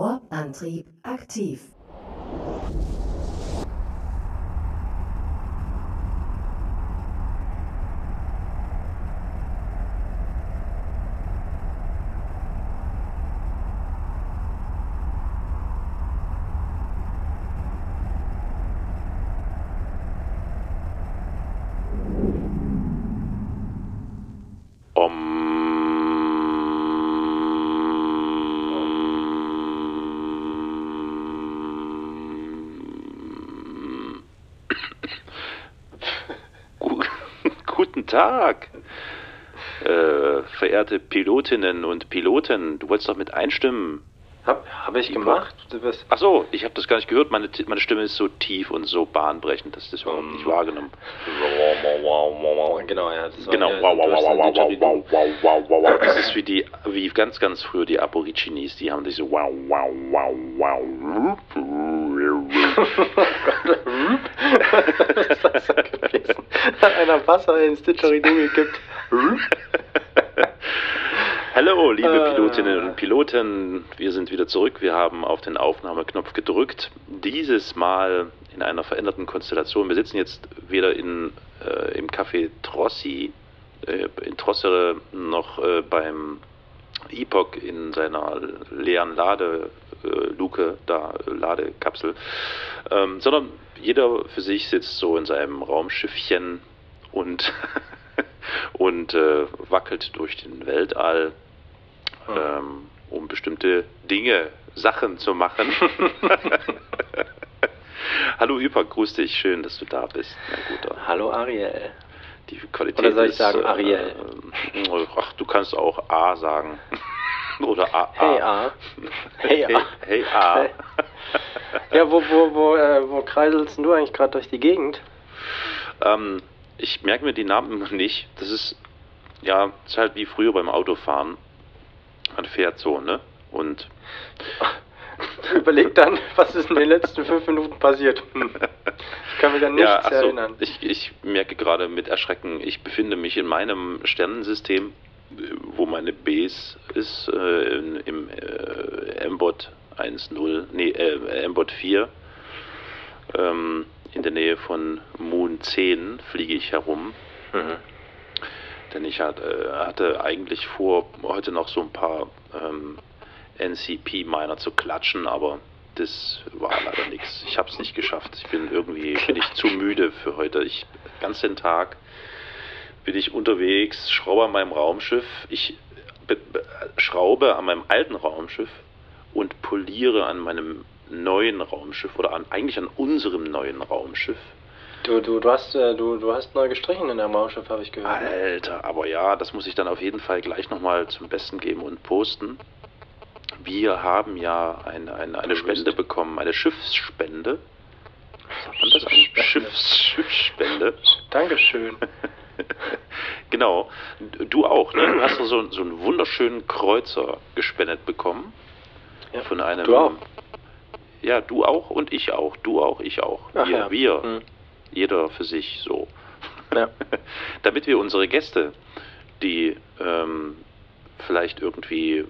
Warp-Antrieb aktiv. Tag, verehrte Pilotinnen und Piloten, du wolltest doch mit einstimmen. Hab ich gemacht? Ach so, ich habe das gar nicht gehört. Meine Stimme ist so tief und so bahnbrechend, dass das überhaupt nicht wahrgenommen. Genau, ja. Das war genau. Das ist wie ganz, ganz früher die Aboriginis, die haben diese Was ist das gewesen? Hat einer Wasser ins Didgeridoo gekippt. Hallo, liebe Pilotinnen und Piloten, wir sind wieder zurück. Wir haben auf den Aufnahmeknopf gedrückt. Dieses Mal in einer veränderten Konstellation. Wir sitzen jetzt weder im Café Trossi, in Trossere, noch beim Epoch in seiner leeren Ladeluke, Ladekapsel, sondern jeder für sich sitzt so in seinem Raumschiffchen und wackelt durch den Weltall, um bestimmte Sachen zu machen. Hallo Hyper, grüß dich, schön, dass du da bist. Hallo Ariel. Die Qualität Oder soll ich sagen Ariel? Ach, du kannst auch A sagen. Oder A. Hey A. Hey A. Hey A. Ja, wo kreiselst du eigentlich gerade durch die Gegend? Ich merke mir die Namen noch nicht. Das ist halt wie früher beim Autofahren. Man fährt so, ne? Und überleg dann, was ist in den letzten 5 Minuten passiert. Ich kann mich an nichts erinnern. Ich merke gerade mit Erschrecken, ich befinde mich in meinem Sternensystem, wo meine Base ist, im Embod 10, Embod 4. In der Nähe von Moon 10 fliege ich herum. Mhm. Denn ich hatte eigentlich vor, heute noch so ein paar NCP-Miner zu klatschen, aber das war leider nichts. Ich habe es nicht geschafft. Bin ich zu müde für heute. Ganz den Tag bin ich unterwegs, schraube an meinem Raumschiff. Ich schraube an meinem alten Raumschiff und poliere an meinem neuen Raumschiff oder eigentlich an unserem neuen Raumschiff. Du hast neu gestrichen in deinem Raumschiff, habe ich gehört. Alter, aber ja, das muss ich dann auf jeden Fall gleich nochmal zum Besten geben und posten. Wir haben ja eine Spende bekommen, eine Schiffsspende. Und das ist eine Schiffsspende. Dankeschön. Genau. Du auch, ne? Du hast so einen wunderschönen Kreuzer gespendet bekommen. Ja, von einem. Du auch. Ja, du auch und ich auch. Du auch, ich auch. Jeder für sich so. Ja. Damit wir unsere Gäste, die vielleicht irgendwie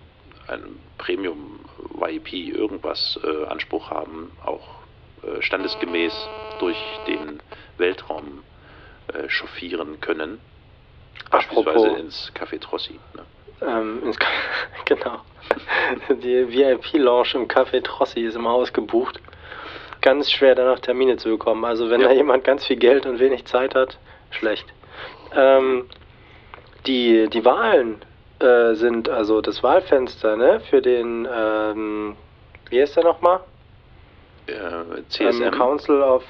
einen Premium-VIP irgendwas Anspruch haben, auch standesgemäß durch den Weltraum chauffieren können. Beispielsweise ins Café Trossi. Ne? Genau. Die VIP-Lounge im Café Trossi ist immer ausgebucht. Ganz schwer danach Termine zu bekommen. Also wenn da jemand ganz viel Geld und wenig Zeit hat, schlecht. Die Wahlen sind also das Wahlfenster, ne? Für den, wie heißt der nochmal? CSM. Council of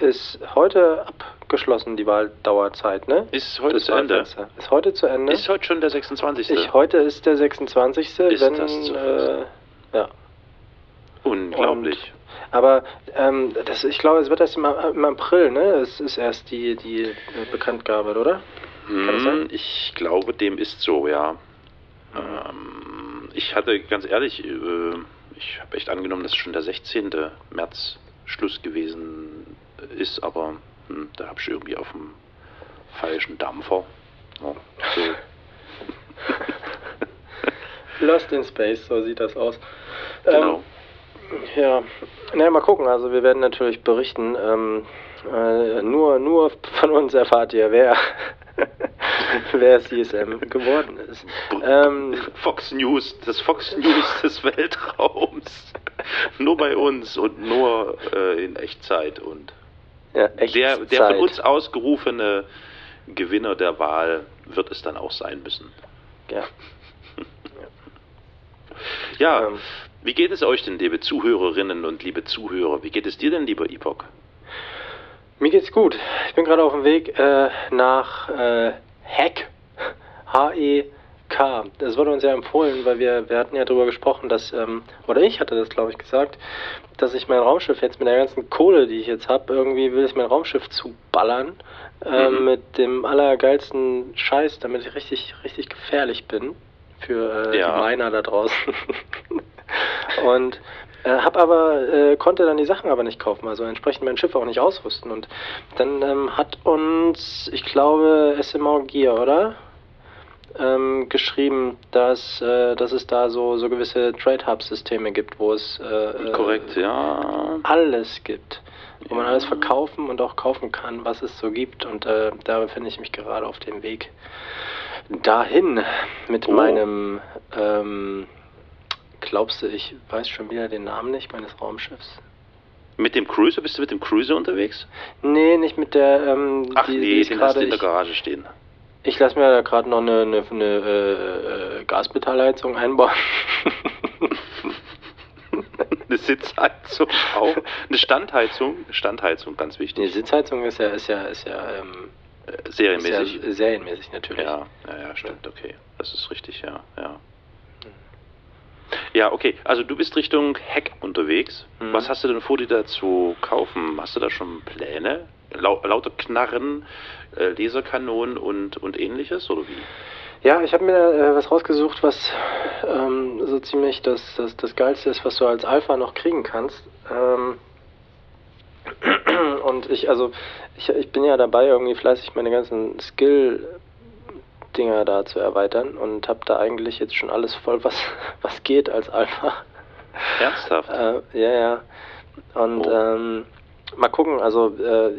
ist heute abgeschlossen, die Wahldauerzeit, ne? Ist heute zu Ende. Ist heute zu Ende. Ist heute schon der 26. Heute ist der 26. Ist wenn, das zu ja. Unglaublich. Ich glaube, es wird erst im April, ne? Es ist erst die Bekanntgabe, oder? Kann das sein? Ich glaube, dem ist so, ja. Ich hatte, ganz ehrlich, ich habe echt angenommen, dass schon der 16. März Schluss gewesen ist, aber da habe ich irgendwie auf dem falschen Dampfer. Ja, so. Lost in Space, so sieht das aus. Genau. Ja, naja, mal gucken. Also wir werden natürlich berichten. Nur von uns erfahrt ihr, wer CSM geworden ist. Fox News, das Fox News des Weltraums. Nur bei uns und nur in Echtzeit. Und ja, Echtzeit. Der von uns ausgerufene Gewinner der Wahl wird es dann auch sein müssen. Ja. Ja, wie geht es euch denn, liebe Zuhörerinnen und liebe Zuhörer? Wie geht es dir denn, lieber Epoch? Mir geht's gut. Ich bin gerade auf dem Weg nach Heck. H-E-K. Das wurde uns ja empfohlen, weil wir hatten ja darüber gesprochen, dass, oder ich hatte das, glaube ich, gesagt, dass ich mein Raumschiff jetzt mit der ganzen Kohle, die ich jetzt habe, irgendwie will ich mein Raumschiff zuballern mit dem allergeilsten Scheiß, damit ich richtig, richtig gefährlich bin für die Miner da draußen. Und konnte dann die Sachen aber nicht kaufen, also entsprechend mein Schiff auch nicht ausrüsten. Und dann hat uns, ich glaube, Smaugier, oder? Geschrieben, dass es da so gewisse Trade-Hub-Systeme gibt, wo es alles gibt. Wo man alles verkaufen und auch kaufen kann, was es so gibt. Und da befinde ich mich gerade auf dem Weg dahin mit meinem... Glaubst du, ich weiß schon wieder den Namen nicht, meines Raumschiffs? Mit dem Cruiser? Bist du mit dem Cruiser unterwegs? Nee, nicht mit der... den hast du in der Garage stehen. Ich lasse mir da gerade noch eine Gaspedalheizung einbauen. Eine Sitzheizung auch. Eine Standheizung. Standheizung, ganz wichtig. Eine Sitzheizung ist ja serienmäßig. Ist ja serienmäßig, natürlich. Ja, stimmt, okay. Das ist richtig, ja. Ja, okay. Also du bist Richtung Heck unterwegs. Mhm. Was hast du denn vor, dir da zu kaufen? Hast du da schon Pläne? Laute Knarren, Laserkanonen und ähnliches, oder wie? Ja, ich habe mir was rausgesucht, was so ziemlich das Geilste ist, was du als Alpha noch kriegen kannst. Und ich bin ja dabei, irgendwie fleißig meine ganzen Skill-Dinger da zu erweitern und habe da eigentlich jetzt schon alles voll, was geht als Alpha. Ernsthaft? Ja. Und mal gucken,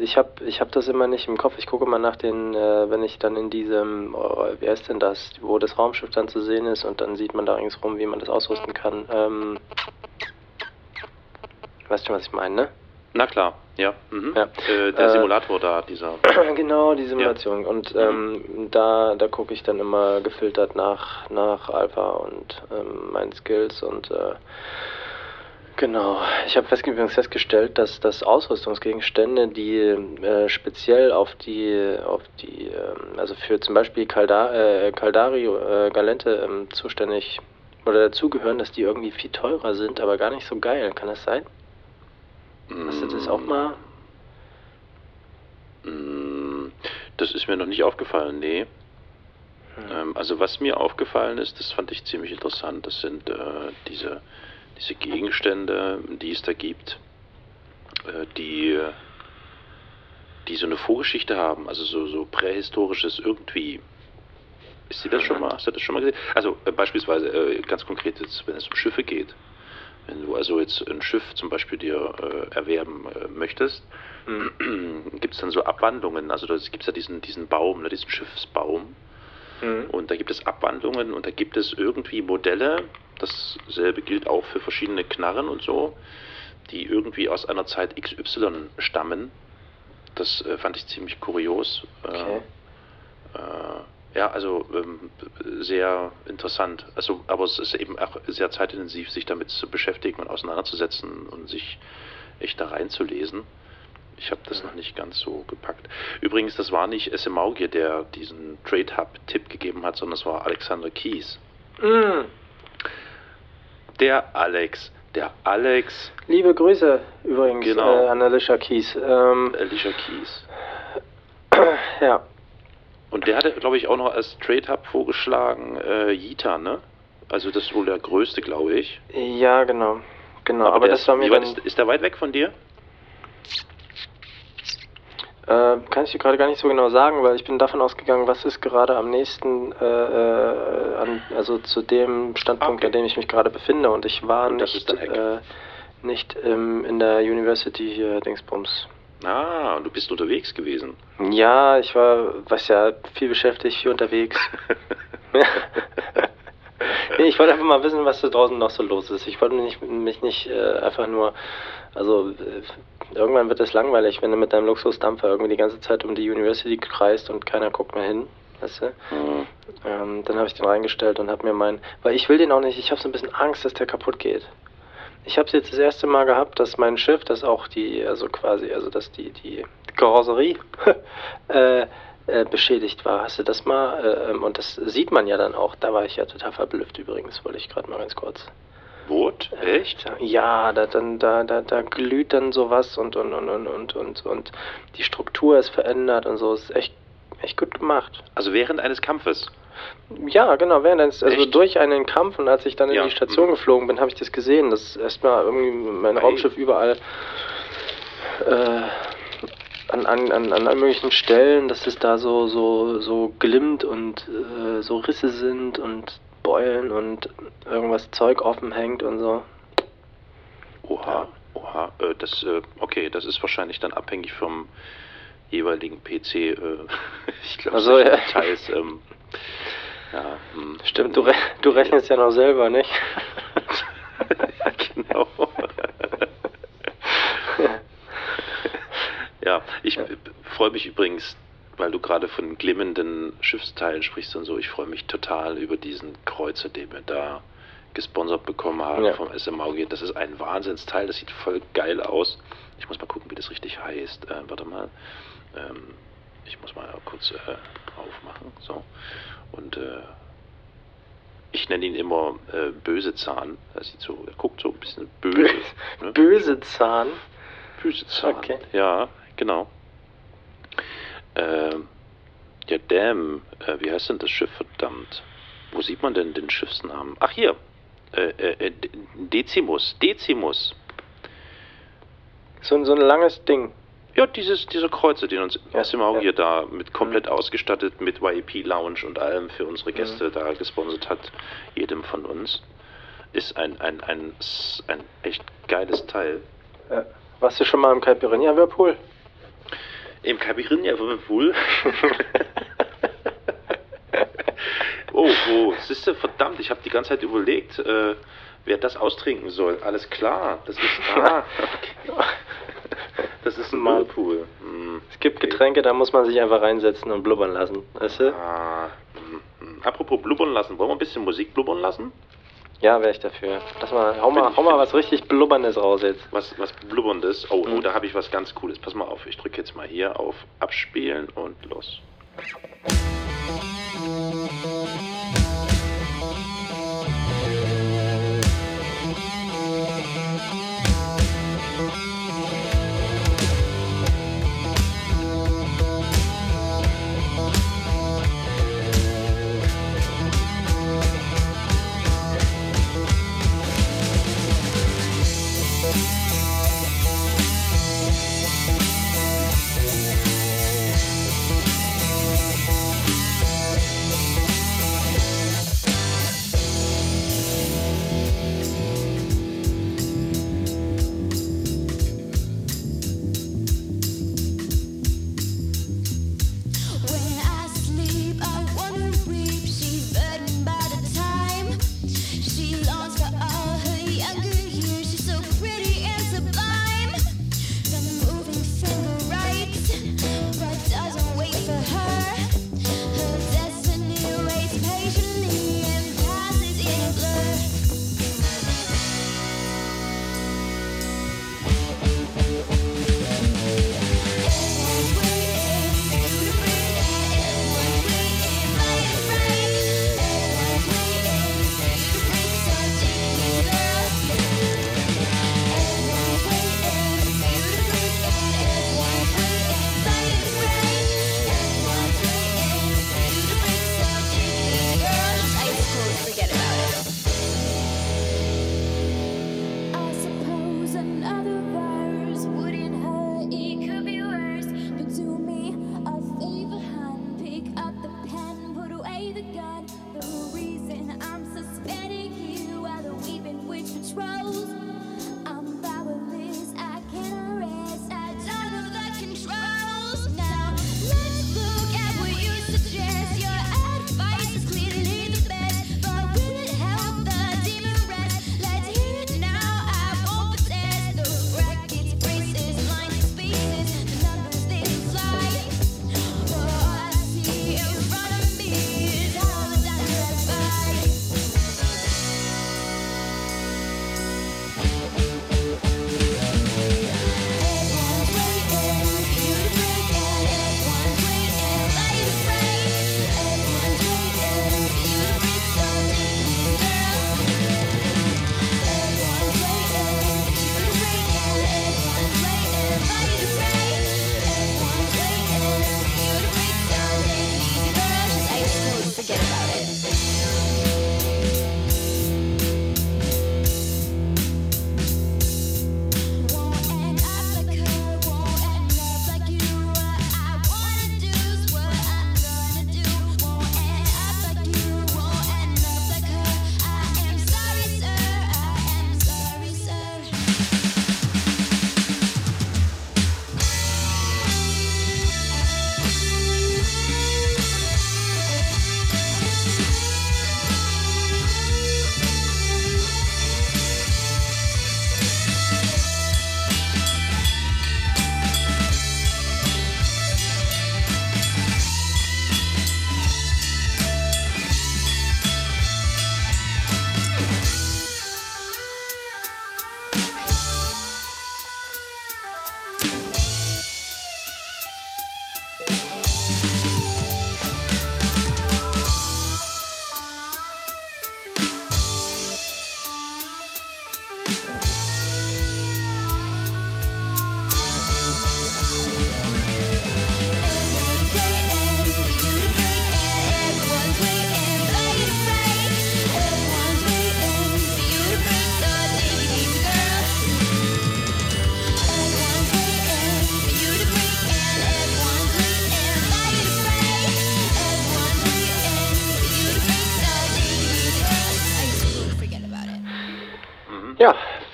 ich hab das immer nicht im Kopf. Ich gucke immer nach den, wenn ich dann in diesem, wie heißt denn das, wo das Raumschiff dann zu sehen ist und dann sieht man da ringsrum, wie man das ausrüsten kann. Weißt du, was ich meine, ne? Na klar, ja. Mhm. Ja. Der Simulator da, dieser... Genau, die Simulation. Ja. Und da gucke ich dann immer gefiltert nach Alpha und meinen Skills und genau. Ich habe festgestellt, dass Ausrüstungsgegenstände, die speziell auf die für zum Beispiel Caldari-Galente zuständig oder dazugehören, dass die irgendwie viel teurer sind, aber gar nicht so geil. Kann das sein? Hast du das auch mal? Das ist mir noch nicht aufgefallen, nee. Also was mir aufgefallen ist, das fand ich ziemlich interessant, das sind diese Gegenstände, die es da gibt, die so eine Vorgeschichte haben, also so prähistorisches irgendwie. Hast du das schon mal gesehen? Also beispielsweise ganz konkret jetzt, wenn es um Schiffe geht. Wenn du also jetzt ein Schiff zum Beispiel dir erwerben möchtest, gibt es dann so Abwandlungen. Also da gibt es ja diesen Baum, ne, diesen Schiffsbaum. Mhm. Und da gibt es Abwandlungen und da gibt es irgendwie Modelle. Dasselbe gilt auch für verschiedene Knarren und so, die irgendwie aus einer Zeit XY stammen. Das fand ich ziemlich kurios. Okay. Sehr interessant. Also, aber es ist eben auch sehr zeitintensiv, sich damit zu beschäftigen und auseinanderzusetzen und sich echt da reinzulesen. Ich habe das noch nicht ganz so gepackt. Übrigens, das war nicht Smaugier, der diesen Trade-Hub-Tipp gegeben hat, sondern es war Alexander Kies. Mm. Der Alex. Liebe Grüße übrigens an Alicia Kies. Alicia Kies. Ja. Und der hatte, glaube ich, auch noch als Trade-Hub vorgeschlagen, Jita, ne? Also das ist wohl der größte, glaube ich. Ja, genau. Aber das war mir dann... Ist der weit weg von dir? Kann ich dir gerade gar nicht so genau sagen, weil ich bin davon ausgegangen, was ist gerade am nächsten, also zu dem Standpunkt, okay, an dem ich mich gerade befinde. Und ich war und nicht in der University hier Dingsbums. Ah, und du bist unterwegs gewesen? Ja, ich war, weiß ja, viel beschäftigt, viel unterwegs. Nee, ich wollte einfach mal wissen, was da draußen noch so los ist. Ich wollte mich nicht einfach nur, also irgendwann wird es langweilig, wenn du mit deinem Luxusdampfer irgendwie die ganze Zeit um die University kreist und keiner guckt mehr hin, weißt du? Mhm. Dann habe ich den reingestellt und habe mir meinen, weil ich will den auch nicht, ich habe so ein bisschen Angst, dass der kaputt geht. Ich habe es jetzt das erste Mal gehabt, dass mein Schiff, dass auch die, also quasi, also dass die Karosserie beschädigt war. Hast du das mal? Und das sieht man ja dann auch. Da war ich ja total verblüfft übrigens, wollte ich gerade mal ganz kurz. Boot? Echt? Ja, da glüht dann sowas und die Struktur ist verändert und so. Ist echt gut gemacht. Also während eines Kampfes? Ja, genau, durch einen Kampf, und als ich dann in die Station geflogen bin, habe ich das gesehen, dass erstmal irgendwie mein Raumschiff überall an allen möglichen Stellen, dass es da so glimmt und so Risse sind und Beulen und irgendwas Zeug offen hängt und so. Oha, ja. Oha, das ist wahrscheinlich dann abhängig vom jeweiligen PC, ich glaube, also, ja. Details, ja, stimmt, du rechnest ja noch selber, nicht? Genau. Ja, ich freue mich übrigens, weil du gerade von glimmenden Schiffsteilen sprichst und so, ich freue mich total über diesen Kreuzer, den wir da gesponsert bekommen haben, ja, vom Smaugier. Das ist ein Wahnsinnsteil, das sieht voll geil aus. Ich muss mal gucken, wie das richtig heißt. Warte mal. Ich muss mal kurz aufmachen. So. Und ich nenne ihn immer Bösezahn. Er guckt so ein bisschen böse. Ne? Bösezahn? Bösezahn, okay. Ja, genau. Ja, damn. Wie heißt denn das Schiff, verdammt? Wo sieht man denn den Schiffsnamen? Ach, hier. Dezimus. So ein langes Ding. Ja, dieser Kreuzer, den uns Smaugier hier da mit komplett ausgestattet, mit VIP-Lounge und allem für unsere Gäste da gesponsert hat, jedem von uns, ist ein echt geiles Teil. Warst du schon mal im Caipirinha-Whirlpool? Im Caipirinha-Whirlpool? Oh, siehste, verdammt, ich habe die ganze Zeit überlegt, wer das austrinken soll. Alles klar, das ist okay. Das ist ein Whirlpool. Es gibt Getränke, da muss man sich einfach reinsetzen und blubbern lassen, weißt du? Apropos blubbern lassen, wollen wir ein bisschen Musik blubbern lassen? Ja, wäre ich dafür. Hau mal was richtig Blubberndes raus jetzt. Was Blubberndes? Oh, da habe ich was ganz Cooles. Pass mal auf, ich drücke jetzt mal hier auf Abspielen und los.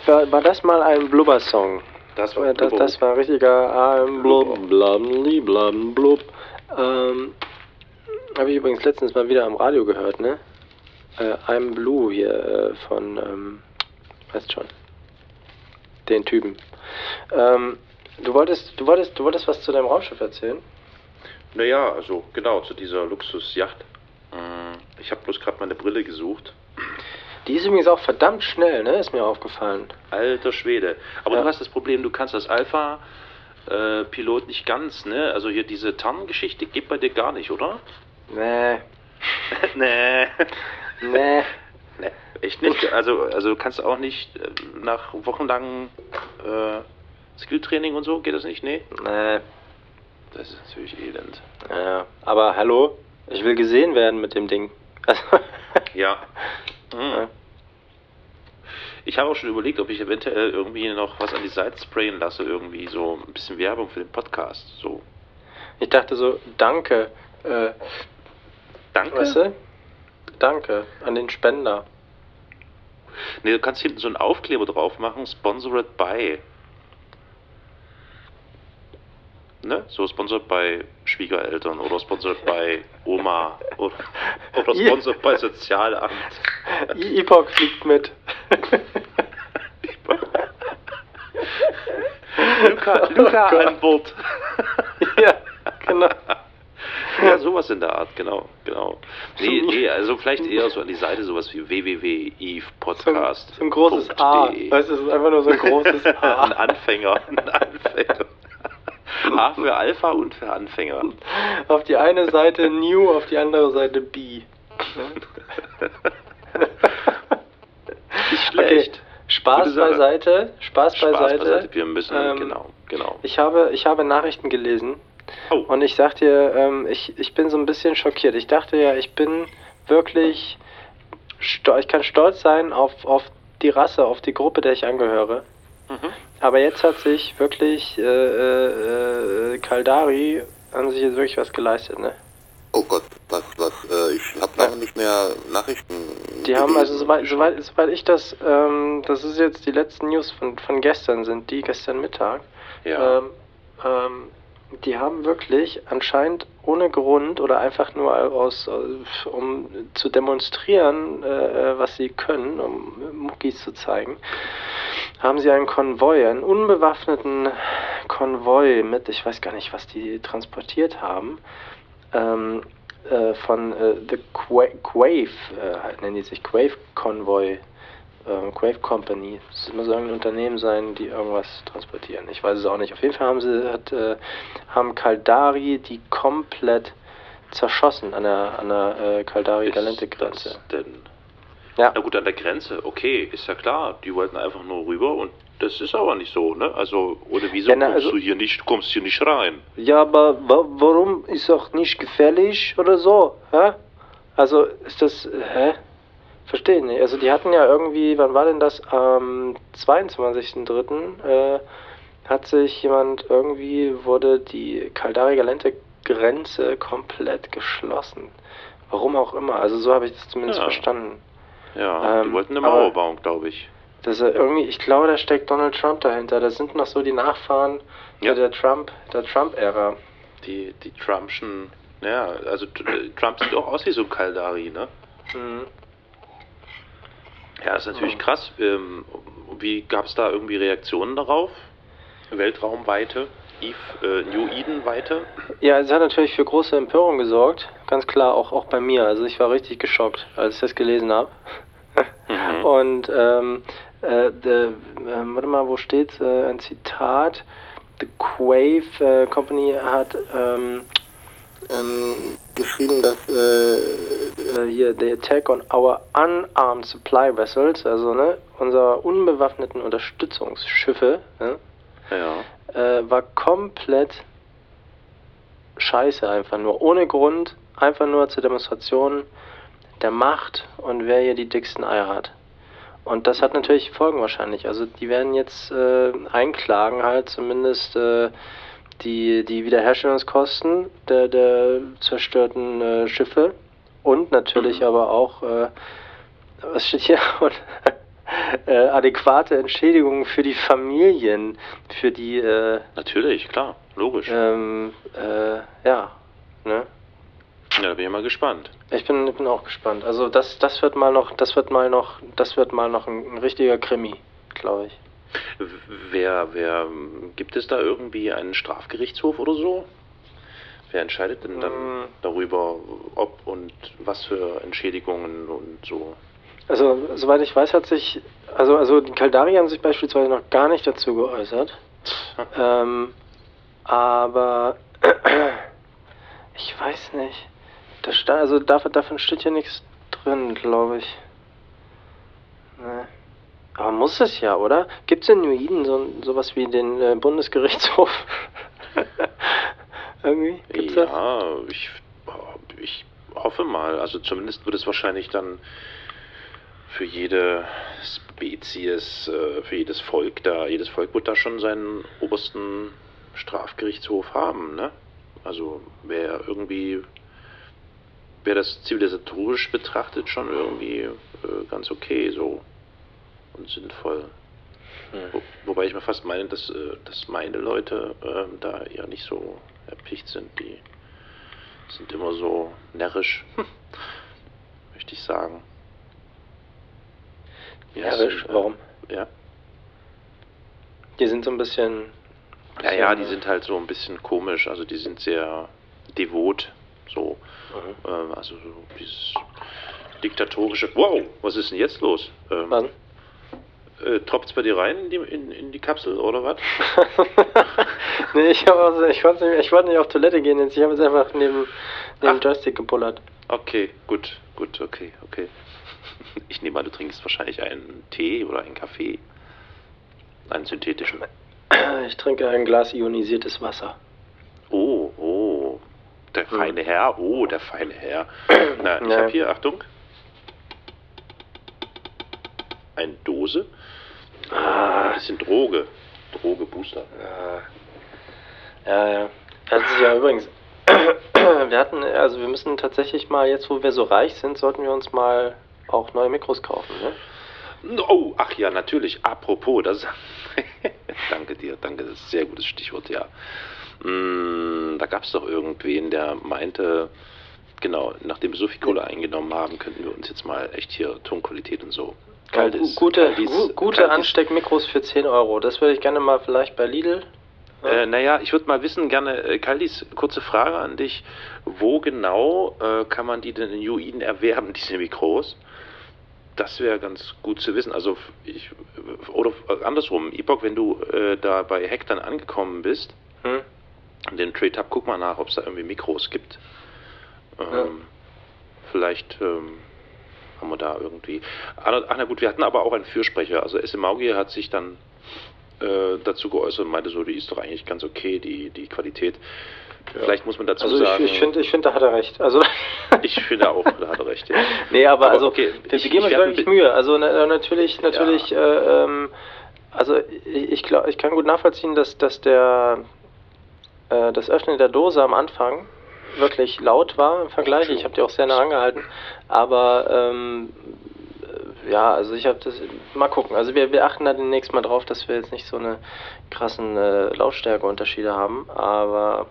War das mal ein Blubber-Song? Das war richtiger Blub, blabli, blabli, blub. Habe ich übrigens letztens mal wieder am Radio gehört, ne? I'm Blue hier von, weißt schon, den Typen. Du wolltest was zu deinem Raumschiff erzählen? Naja, also genau, zu dieser Luxusjacht. Ich habe bloß gerade meine Brille gesucht. Die ist übrigens auch verdammt schnell, ne? Ist mir aufgefallen. Alter Schwede. Aber ja, du hast das Problem, du kannst als Alpha-Pilot nicht ganz, ne? Also hier diese Tarngeschichte geht bei dir gar nicht, oder? Nee. Nee. Nee. Nee. Echt nicht? Also du kannst auch nicht nach wochenlangen Skilltraining und so, geht das nicht? Nee? Nee. Das ist natürlich elend. Ja. Aber hallo? Ich will gesehen werden mit dem Ding. Ja. Mhm. Ich habe auch schon überlegt, ob ich eventuell irgendwie noch was an die Seite sprayen lasse, irgendwie so ein bisschen Werbung für den Podcast. So. Ich dachte so, danke. Danke? Weißt du? Danke an den Spender. Ne, du kannst hinten so einen Aufkleber drauf machen, sponsored by. Ne? So sponsored bei Schwiegereltern oder sponsored bei Oma oder sponsored bei Sozialamt. Epoch fliegt mit. Luca an Bord. Ja, genau. Ja, sowas in der Art, genau. Nee, also vielleicht eher so an die Seite sowas wie www.evepodcast.de. So ein großes A. Weißt du, es ist einfach nur so ein großes A. Ein Anfänger. A für Alpha und für Anfänger. Auf die eine Seite New, auf die andere Seite B. Nicht schlecht. Okay. Spaß beiseite. Wir müssen, genau. Ich habe Nachrichten gelesen. Oh. Und ich sag dir, ich bin so ein bisschen schockiert. Ich dachte ja, ich bin wirklich, ich kann stolz sein auf die Rasse, auf die Gruppe, der ich angehöre. Mhm. Aber jetzt hat sich wirklich Caldari haben sich jetzt wirklich was geleistet, ne? Oh Gott, ich habe lange nicht mehr Nachrichten. Die haben also soweit ich das, das ist jetzt die letzten News von gestern gestern Mittag. Ja. Die haben wirklich anscheinend ohne Grund oder einfach nur um zu demonstrieren, was sie können, um Muckis zu zeigen, haben sie einen unbewaffneten Konvoi mit, ich weiß gar nicht, was die transportiert haben, von The Quafe, nennen die sich Quafe Konvoi, Quafe Company. Das muss irgendein Unternehmen sein, die irgendwas transportieren. Ich weiß es auch nicht. Auf jeden Fall haben Caldari die komplett zerschossen an der Caldari-Galente-Grenze. Ja. Na gut, an der Grenze, okay, ist ja klar. Die wollten einfach nur rüber und das ist aber nicht so, ne? Also ohne Visum kommst du hier nicht rein. Ja, aber warum ist auch nicht gefährlich oder so? Hä? Also ist das, hä? Verstehe nicht. Also die hatten ja irgendwie, wann war denn das? Am 22.03. Hat sich jemand wurde die Caldari-Galente-Grenze komplett geschlossen. Warum auch immer. Also so habe ich das zumindest verstanden. Ja, die wollten eine Mauer bauen, glaube ich. Das ist irgendwie, ich glaube, da steckt Donald Trump dahinter. Das sind noch so die Nachfahren der Trump-Ära. Die Trumpschen, ja, also Trump sieht auch aus wie so ein Caldari, ne? Mhm. Ja, das ist natürlich krass. Wie gab es da irgendwie Reaktionen darauf? Weltraumweite, New Eden-Weite? Ja, es hat natürlich für große Empörung gesorgt. Ganz klar, auch bei mir. Also ich war richtig geschockt, als ich das gelesen habe. Mhm. Und, warte mal, wo steht's? Ein Zitat. The Quafe Company hat, geschrieben, dass hier the attack on our unarmed supply vessels, also ne, unserer unbewaffneten Unterstützungsschiffe, ne, war komplett scheiße, einfach nur ohne Grund, einfach nur zur Demonstration der Macht und wer hier die dicksten Eier hat. Und das hat natürlich Folgen wahrscheinlich. Also die werden jetzt einklagen halt zumindest die Wiederherstellungskosten der zerstörten Schiffe und natürlich aber auch, was steht hier? adäquate Entschädigungen für die Familien, für die... Natürlich, klar, logisch. Ja, ne? Ja, da bin ich mal gespannt. Ich bin auch gespannt. Also das wird mal noch ein richtiger Krimi, glaube ich. Gibt es da irgendwie einen Strafgerichtshof oder so? Wer entscheidet denn dann darüber, ob und was für Entschädigungen und so? Also, soweit ich weiß, hat sich... Also die Caldari haben sich beispielsweise noch gar nicht dazu geäußert. Aber... ich weiß nicht. Da stand, also davon steht ja nichts drin, glaube ich. Ne. Aber muss es ja, oder? Gibt es in New Eden sowas wie den Bundesgerichtshof? Irgendwie? Gibt's das? Ja, ich hoffe mal. Also zumindest wird es wahrscheinlich dann für jede Spezies, für jedes Volk da, jedes Volk wird da schon seinen obersten Strafgerichtshof haben, ne? Also wäre das zivilisatorisch betrachtet schon irgendwie ganz okay so und sinnvoll. Wobei ich mir fast meine, dass meine Leute da eher nicht so erpicht sind. Die sind immer so närrisch, möchte ich sagen. Närrisch? Warum? Ja. Die sind so ein bisschen... Ja, die sind halt so ein bisschen komisch, also die sind sehr devot, so, also so dieses diktatorische, wow, was ist denn jetzt los? Tropft's bei dir rein in die Kapsel, oder was? Nee, ich wollte nicht auf Toilette gehen, jetzt. Ich habe jetzt einfach neben Joystick gepullert. Okay, gut, okay. Ich nehme an, du trinkst wahrscheinlich einen Tee oder einen Kaffee, einen synthetischen. Ich trinke ein Glas ionisiertes Wasser. Oh, der feine Herr, Na, ich habe hier, Achtung, eine Dose, ein bisschen Droge, Booster. Ja. Das ist ja übrigens, wir müssen tatsächlich mal, jetzt wo wir so reich sind, sollten wir uns mal auch neue Mikros kaufen, ne? Oh, ach ja, natürlich. Apropos, das... danke dir, das ist ein sehr gutes Stichwort, ja. Da gab es doch irgendwen, der meinte, genau, nachdem wir so viel Kohle eingenommen haben, könnten wir uns jetzt mal echt hier Tonqualität und so... Gute Ansteckmikros für 10 Euro, das würde ich gerne mal vielleicht bei Lidl... ich würde mal wissen, gerne, Kaldis, kurze Frage an dich, wo genau kann man die denn in New Eden erwerben, diese Mikros? Das wäre ganz gut zu wissen. Also oder andersrum, Epoch, wenn du da bei Heck dann angekommen bist, den Trade-Tab, guck mal nach, ob es da irgendwie Mikros gibt. Vielleicht haben wir da irgendwie... Ach na gut, wir hatten aber auch einen Fürsprecher. Also Smaugier hat sich dann dazu geäußert und meinte so, die ist doch eigentlich ganz okay, die Qualität. Ja. Vielleicht muss man dazu sagen... Ich finde, da hat er recht. Also ich finde auch, da hat er recht, ja. Nee, aber also, okay, wir geben uns wirklich Mühe. Also natürlich, ja. Also ich glaube, ich kann gut nachvollziehen, dass das Öffnen der Dose am Anfang wirklich laut war im Vergleich. Ich habe die auch sehr nah angehalten, aber ich habe das... Mal gucken. Also wir achten da demnächst mal drauf, dass wir jetzt nicht so eine krassen Lautstärkeunterschiede haben, aber...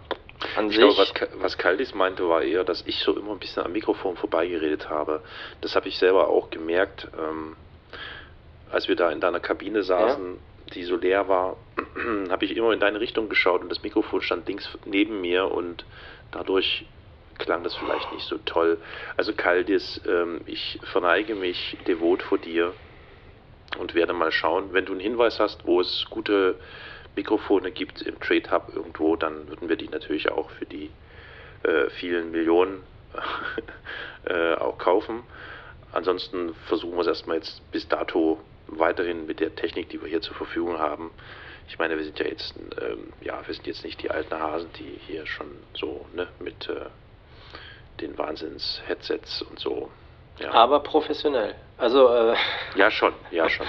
Ich glaube, was Kaldis meinte, war eher, dass ich so immer ein bisschen am Mikrofon vorbeigeredet habe. Das habe ich selber auch gemerkt, als wir da in deiner Kabine saßen, die so leer war, habe ich immer in deine Richtung geschaut und das Mikrofon stand links neben mir und dadurch klang das vielleicht nicht so toll. Also Kaldis, ich verneige mich devot vor dir und werde mal schauen, wenn du einen Hinweis hast, wo es gute... Mikrofone gibt im Trade Hub irgendwo, dann würden wir die natürlich auch für die vielen Millionen auch kaufen. Ansonsten versuchen wir es erstmal jetzt bis dato weiterhin mit der Technik, die wir hier zur Verfügung haben. Ich meine, wir sind ja jetzt nicht die alten Hasen, die hier schon so mit den Wahnsinns-Headsets und so. Ja. Aber professionell. Also Ja schon,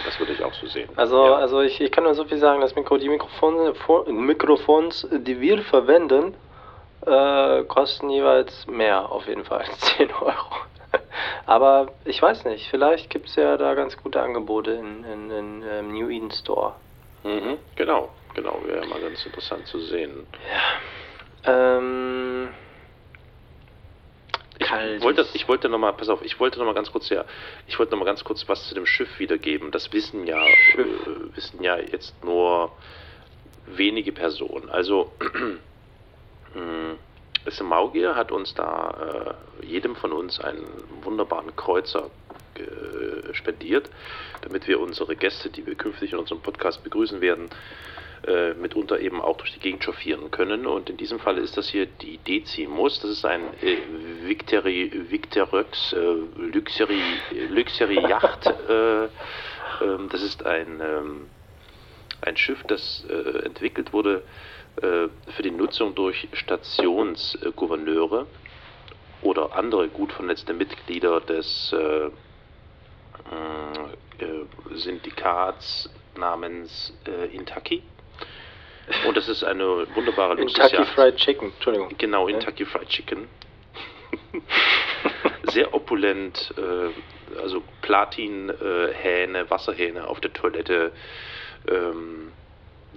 das würde ich auch so sehen. Also ja. Also ich kann nur so viel sagen, dass die Mikrofons, die wir verwenden, kosten jeweils mehr auf jeden Fall als 10 Euro. Aber ich weiß nicht, vielleicht gibt es ja da ganz gute Angebote in New Eden Store. Mhm, genau, wäre mal ganz interessant zu sehen. Ja. Ich wollte noch mal ganz kurz was zu dem Schiff wiedergeben. Das wissen ja jetzt nur wenige Personen. Also Smaugier hat uns da jedem von uns einen wunderbaren Kreuzer spendiert, damit wir unsere Gäste, die wir künftig in unserem Podcast begrüßen werden, mitunter eben auch durch die Gegend chauffieren können. Und in diesem Fall ist das hier die Dezimus. Das ist ein Victory Luxury Yacht. Das ist ein Schiff, das entwickelt wurde für die Nutzung durch Stationsgouverneure oder andere gut vernetzte Mitglieder des Syndikats namens Intaki. Und das ist eine wunderbare Luxusjacht. Intaki Fried Chicken, Entschuldigung. Genau, Intaki Fried Chicken. Sehr opulent, also Platin-Hähne, Wasserhähne auf der Toilette.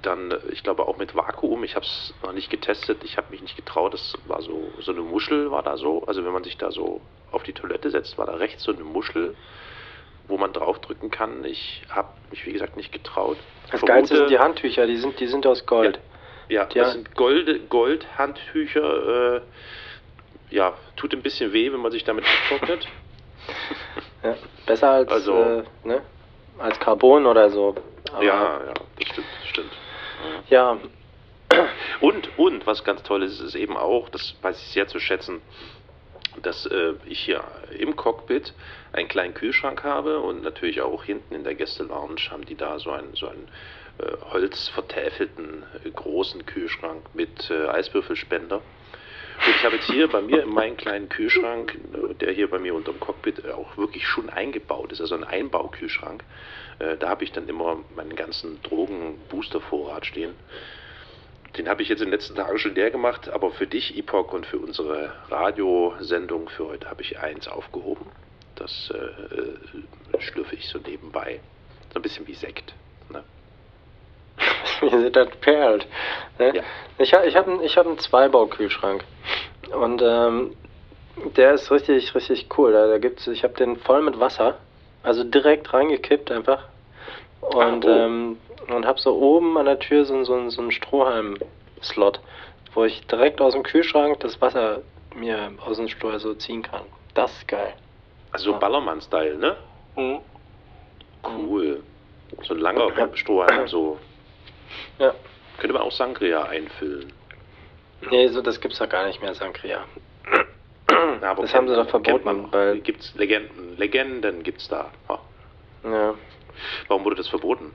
Dann, ich glaube, auch mit Vakuum. Ich habe es noch nicht getestet, ich habe mich nicht getraut. Das war so eine Muschel, war da so. Also wenn man sich da so auf die Toilette setzt, war da rechts so eine Muschel, wo man draufdrücken kann. Ich habe mich, wie gesagt, nicht getraut. Das Geilste sind die Handtücher, die sind aus Gold. Ja, das sind Gold-Handtücher. Ja, tut ein bisschen weh, wenn man sich damit abtrocknet. Ja, besser als, also, als Carbon oder so. Aber ja, das stimmt. Ja. Und was ganz toll ist, ist eben auch, das weiß ich sehr zu schätzen, dass ich hier im Cockpit einen kleinen Kühlschrank habe und natürlich auch hinten in der Gäste-Lounge haben die da so einen holzvertäfelten großen Kühlschrank mit Eiswürfelspender. Und ich habe jetzt hier bei mir in meinem kleinen Kühlschrank, der hier bei mir unterm Cockpit auch wirklich schon eingebaut ist, also ein Einbaukühlschrank, da habe ich dann immer meinen ganzen Drogen-Booster-Vorrat stehen. Den habe ich jetzt in den letzten Tagen schon leer gemacht, aber für dich, Epoch, und für unsere Radiosendung für heute habe ich eins aufgehoben. Das schlürfe ich so nebenbei. So ein bisschen wie Sekt. Ne? Mir sind das perlt. Ne? Ja. Ich hab einen Zweibau-Kühlschrank. Und der ist richtig, richtig cool. Da gibt's, ich habe den voll mit Wasser. Also direkt reingekippt einfach. Und und habe so oben an der Tür so einen Strohhalm-Slot, wo ich direkt aus dem Kühlschrank das Wasser mir aus dem Strohhalm so ziehen kann. Das ist geil. Also ja. Ballermann-Style, ne? Mhm. Cool. So ein langer Strohhalm, so. Ja. Könnte man auch Sangria einfüllen. Nee, so das gibt's doch gar nicht mehr, Sangria. Na, aber das haben sie doch verboten. Weil gibt's Legenden gibt's da. Oh. Ja. Warum wurde das verboten?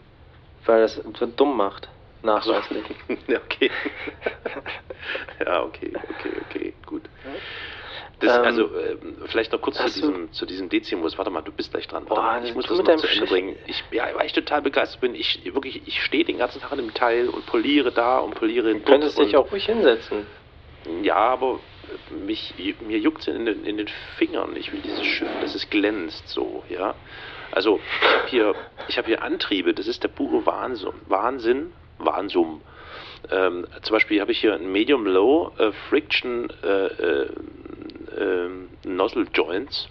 Weil das dumm macht, nachweislich. So. Okay. Ja, okay, gut. Das, vielleicht noch kurz zu diesem Dezimus. Warte mal, du bist gleich dran. Boah, ich muss das noch zu Ende bringen. Weil ich total begeistert bin. Ich stehe den ganzen Tag an dem Teil und poliere da und poliere dort. Du könntest dich auch ruhig hinsetzen. Ja, aber mir juckt es in den Fingern. Ich will dieses Schiff, dass es glänzt so, ja. Also, ich hab hier Antriebe, das ist der pure Wahnsinn. Zum Beispiel habe ich hier ein Medium Low Friction Nozzle Joints.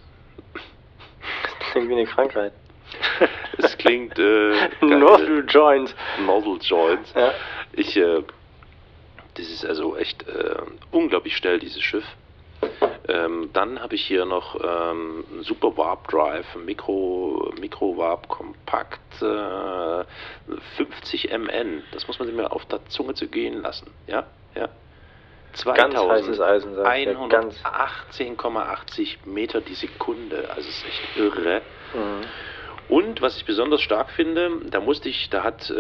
Das klingt wie eine Krankheit. Es klingt Nozzle Joints. Nozzle Joints. Ja. Das ist also echt unglaublich schnell, dieses Schiff. Dann habe ich hier noch einen Super Warp Drive, Micro Warp Kompakt 50 MN. Das muss man sich mal auf der Zunge zu gehen lassen. Ja. 2118,80 Meter die Sekunde. Also ist echt irre. Mhm. Und was ich besonders stark finde, da hat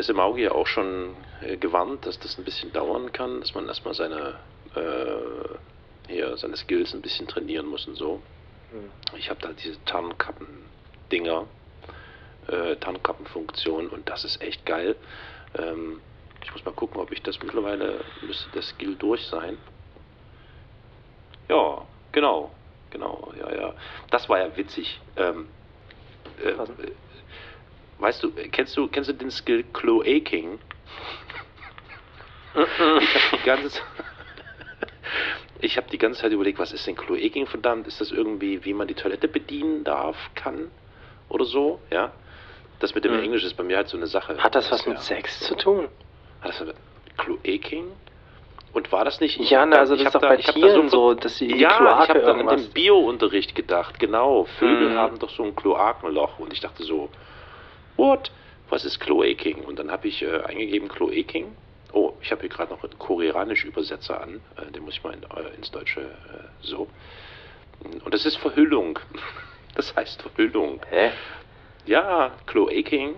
Smaugier auch schon gewarnt, dass das ein bisschen dauern kann, dass man erstmal seine Skills ein bisschen trainieren muss und so. Ich habe da diese Tarnkappenfunktion und das ist echt geil. Ich muss mal gucken, ob ich das mittlerweile, müsste der Skill durch sein. Ja, genau. Genau, ja. Das war ja witzig. Weißt du, kennst du den Skill Cloaking? Ich habe die ganze Zeit überlegt, was ist denn Cloaking, verdammt? Ist das irgendwie, wie man die Toilette bedienen darf, kann oder so? Ja. Das mit dem Englisch ist bei mir halt so eine Sache. Hat das was mit Sex zu tun? Hat das was mit Cloaking? Und war das nicht... Ja, also das ist doch bei Tieren so, dass sie die Kloake irgendwas... Ja, ich habe dann an den Bio-Unterricht gedacht, genau. Vögel haben doch so ein Kloakenloch. Und ich dachte so, what? Was ist Cloaking? Und dann habe ich eingegeben Cloaking. Oh, ich habe hier gerade noch einen koreanischen Übersetzer an. Den muss ich mal ins Deutsche so. Und das ist Verhüllung. Das heißt Verhüllung. Hä? Ja, Cloaking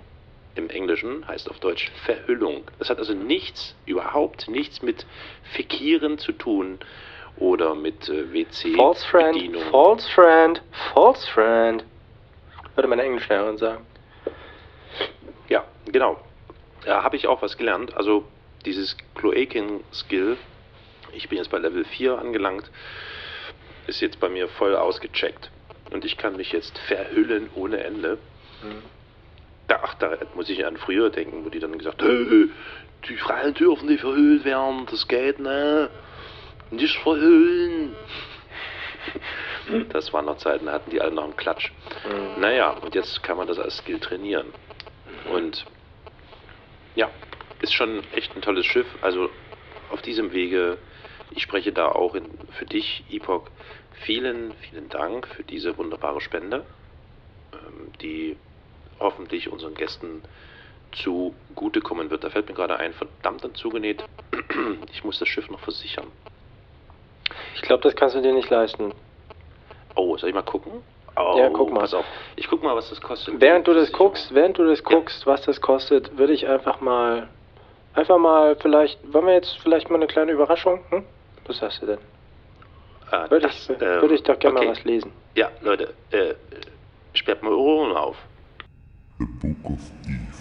im Englischen heißt auf Deutsch Verhüllung. Das hat also nichts, überhaupt nichts mit Fikieren zu tun oder mit WC-Bedienung. False friend, würde meine Englischlehrerin sagen. Ja, genau. Da habe ich auch was gelernt. Also dieses Cloaking-Skill, ich bin jetzt bei Level 4 angelangt, ist jetzt bei mir voll ausgecheckt. Und ich kann mich jetzt verhüllen ohne Ende. Da muss ich an früher denken, wo die dann gesagt haben, die Frauen dürfen nicht verhüllt werden, das geht ne, nicht verhüllen. Das waren noch Zeiten, da hatten die alle noch einen Klatsch. Naja, und jetzt kann man das als Skill trainieren. Und ja, ist schon echt ein tolles Schiff. Also auf diesem Wege, ich spreche da auch für dich, Epoch, vielen, vielen Dank für diese wunderbare Spende, die hoffentlich unseren Gästen zugutekommen wird. Da fällt mir gerade ein, verdammt zugenäht, ich muss das Schiff noch versichern. Ich glaube, das kannst du dir nicht leisten. Oh, soll ich mal gucken? Oh, ja, guck mal. Pass auf. Ich guck mal, was das kostet. Während du das guckst, was das kostet, würde ich einfach mal, vielleicht, wollen wir jetzt vielleicht mal eine kleine Überraschung? Hm? Was sagst du denn? Würde ich doch gerne mal was lesen. Ja, Leute, sperrt mal eure Ohren auf. The Book of Eve.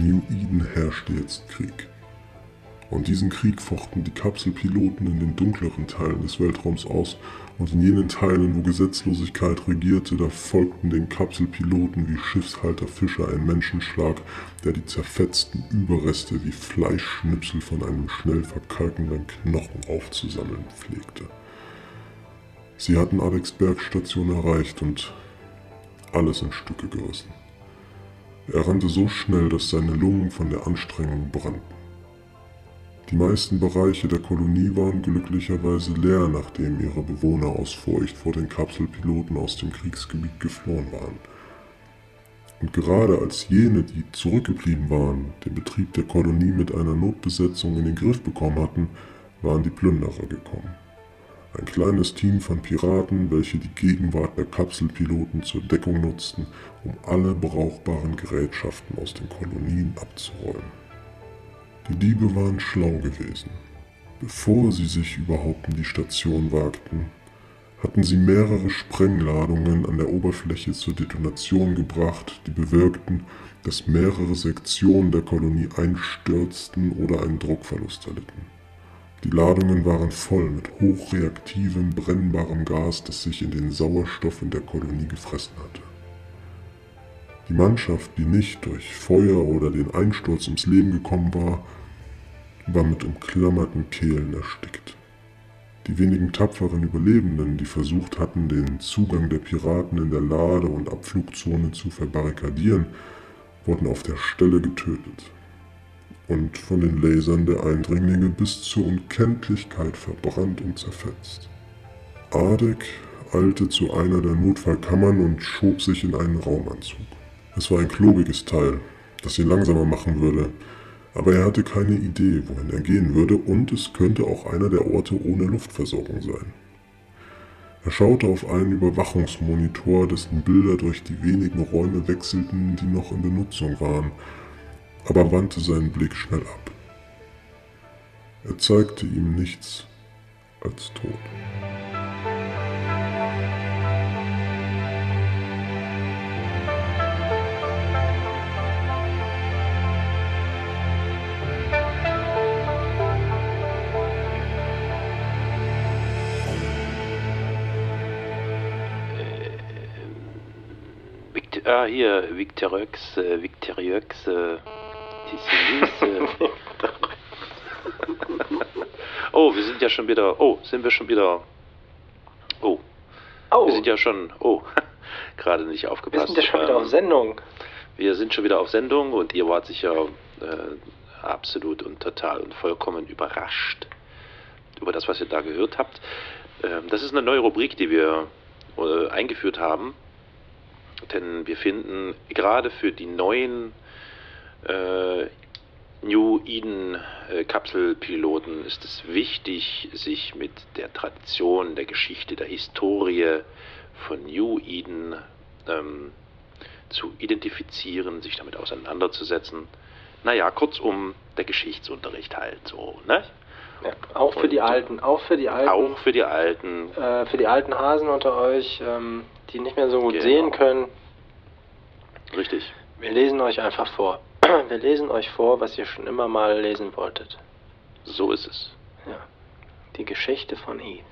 In New Eden herrschte jetzt Krieg. Und diesen Krieg fochten die Kapselpiloten in den dunkleren Teilen des Weltraums aus, und in jenen Teilen, wo Gesetzlosigkeit regierte, da folgten den Kapselpiloten wie Schiffshalter Fischer ein Menschenschlag, der die zerfetzten Überreste wie Fleischschnipsel von einem schnell verkalkenden Knochen aufzusammeln pflegte. Sie hatten Alexbergs Station erreicht und alles in Stücke gerissen. Er rannte so schnell, dass seine Lungen von der Anstrengung brannten. Die meisten Bereiche der Kolonie waren glücklicherweise leer, nachdem ihre Bewohner aus Furcht vor den Kapselpiloten aus dem Kriegsgebiet geflohen waren. Und gerade als jene, die zurückgeblieben waren, den Betrieb der Kolonie mit einer Notbesetzung in den Griff bekommen hatten, waren die Plünderer gekommen. Ein kleines Team von Piraten, welche die Gegenwart der Kapselpiloten zur Deckung nutzten, um alle brauchbaren Gerätschaften aus den Kolonien abzuräumen. Die Diebe waren schlau gewesen. Bevor sie sich überhaupt in die Station wagten, hatten sie mehrere Sprengladungen an der Oberfläche zur Detonation gebracht, die bewirkten, dass mehrere Sektionen der Kolonie einstürzten oder einen Druckverlust erlitten. Die Ladungen waren voll mit hochreaktivem, brennbarem Gas, das sich in den Sauerstoff in der Kolonie gefressen hatte. Die Mannschaft, die nicht durch Feuer oder den Einsturz ums Leben gekommen war, war mit umklammerten Kehlen erstickt. Die wenigen tapferen Überlebenden, die versucht hatten, den Zugang der Piraten in der Lade- und Abflugzone zu verbarrikadieren, wurden auf der Stelle getötet und von den Lasern der Eindringlinge bis zur Unkenntlichkeit verbrannt und zerfetzt. Adek eilte zu einer der Notfallkammern und schob sich in einen Raumanzug. Es war ein klobiges Teil, das ihn langsamer machen würde, aber er hatte keine Idee, wohin er gehen würde, und es könnte auch einer der Orte ohne Luftversorgung sein. Er schaute auf einen Überwachungsmonitor, dessen Bilder durch die wenigen Räume wechselten, die noch in Benutzung waren, aber wandte seinen Blick schnell ab. Er zeigte ihm nichts als Tod. Hier, Victoriox, Tissilis. Oh, wir sind ja schon wieder. Wir sind ja schon. Oh, gerade nicht aufgepasst. Wir sind ja schon wieder auf Sendung. Wir sind schon wieder auf Sendung und ihr wart sicher absolut und total und vollkommen überrascht über das, was ihr da gehört habt. Das ist eine neue Rubrik, die wir eingeführt haben. Denn wir finden gerade für die neuen New Eden Kapselpiloten ist es wichtig, sich mit der Tradition, der Geschichte, der Historie von New Eden zu identifizieren, sich damit auseinanderzusetzen. Naja, kurzum, der Geschichtsunterricht halt so, ne? Ja, auch für die Alten. Auch für die Alten. Für die alten Hasen unter euch, die nicht mehr so gut sehen können. Richtig. Wir lesen euch einfach vor. Wir lesen euch vor, was ihr schon immer mal lesen wolltet. So ist es. Ja. Die Geschichte von Heath.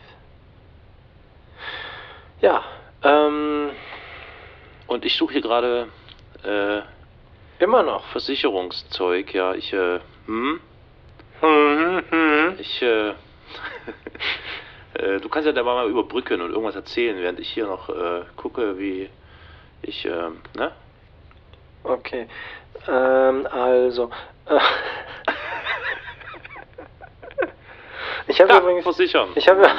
Ja. Und ich suche hier gerade immer noch Versicherungszeug. Ja, ich du kannst ja da mal überbrücken und irgendwas erzählen, während ich hier noch gucke, wie ich, ne? Okay, also. Ich habe übrigens... Versichern. Ich habe...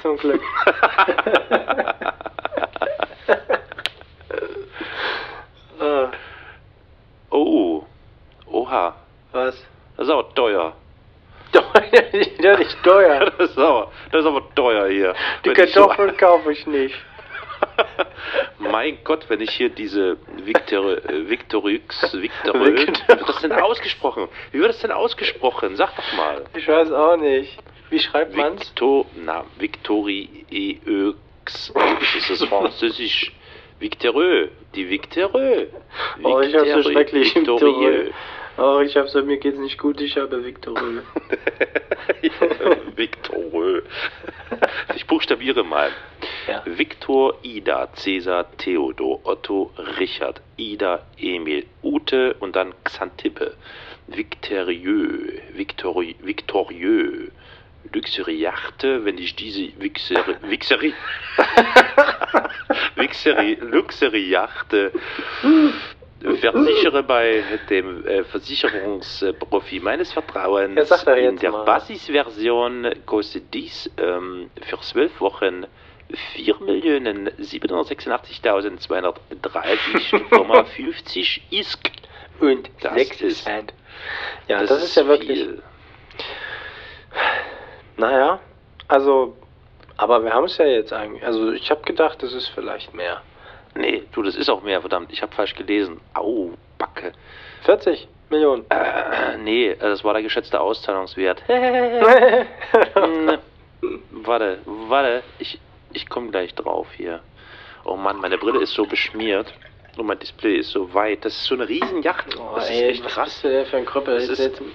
zum Glück. Oh. Oha. Was? Das ist aber teuer. Ja, nicht teuer. Das ist aber teuer hier. Die Kartoffeln kaufe ich nicht. Mein Gott, wenn ich hier diese Victorix. Wie wird das denn ausgesprochen? Sag doch mal. Ich weiß auch nicht. Wie schreibt man's? Victorix. Das ist französisch. Victoreux. Die Victoreux. Oh, ich hab's so schrecklich. Victorieux. Oh, mir geht's nicht gut, ich habe Victoreux. Victoreux. Ich buchstabiere mal. Ja. Victor, Ida, Cäsar, Theodor, Otto, Richard, Ida, Emil, Ute und dann Xantippe. Victorieux. Luxury Yacht, wenn ich diese Luxury Yacht versichere bei dem Versicherungsprofi meines Vertrauens. Ja, sag doch jetzt in der mal. Basisversion kostet dies für 12 Wochen 4.786.230,50 ISK. Und das 6 ist. Ja, das ist ja wirklich viel. Naja, also, aber wir haben es ja jetzt eigentlich. Also, ich habe gedacht, das ist vielleicht mehr. Nee, du, das ist auch mehr, verdammt. Ich habe falsch gelesen. Au, Backe. 40 Millionen. Nee, das war der geschätzte Auszahlungswert. Warte. Ich komme gleich drauf hier. Oh Mann, meine Brille ist so beschmiert. Und mein Display ist so weit. Das ist so eine Riesenjacht. Oh, das ist echt krass. Was bist du denn für ein Krüppel?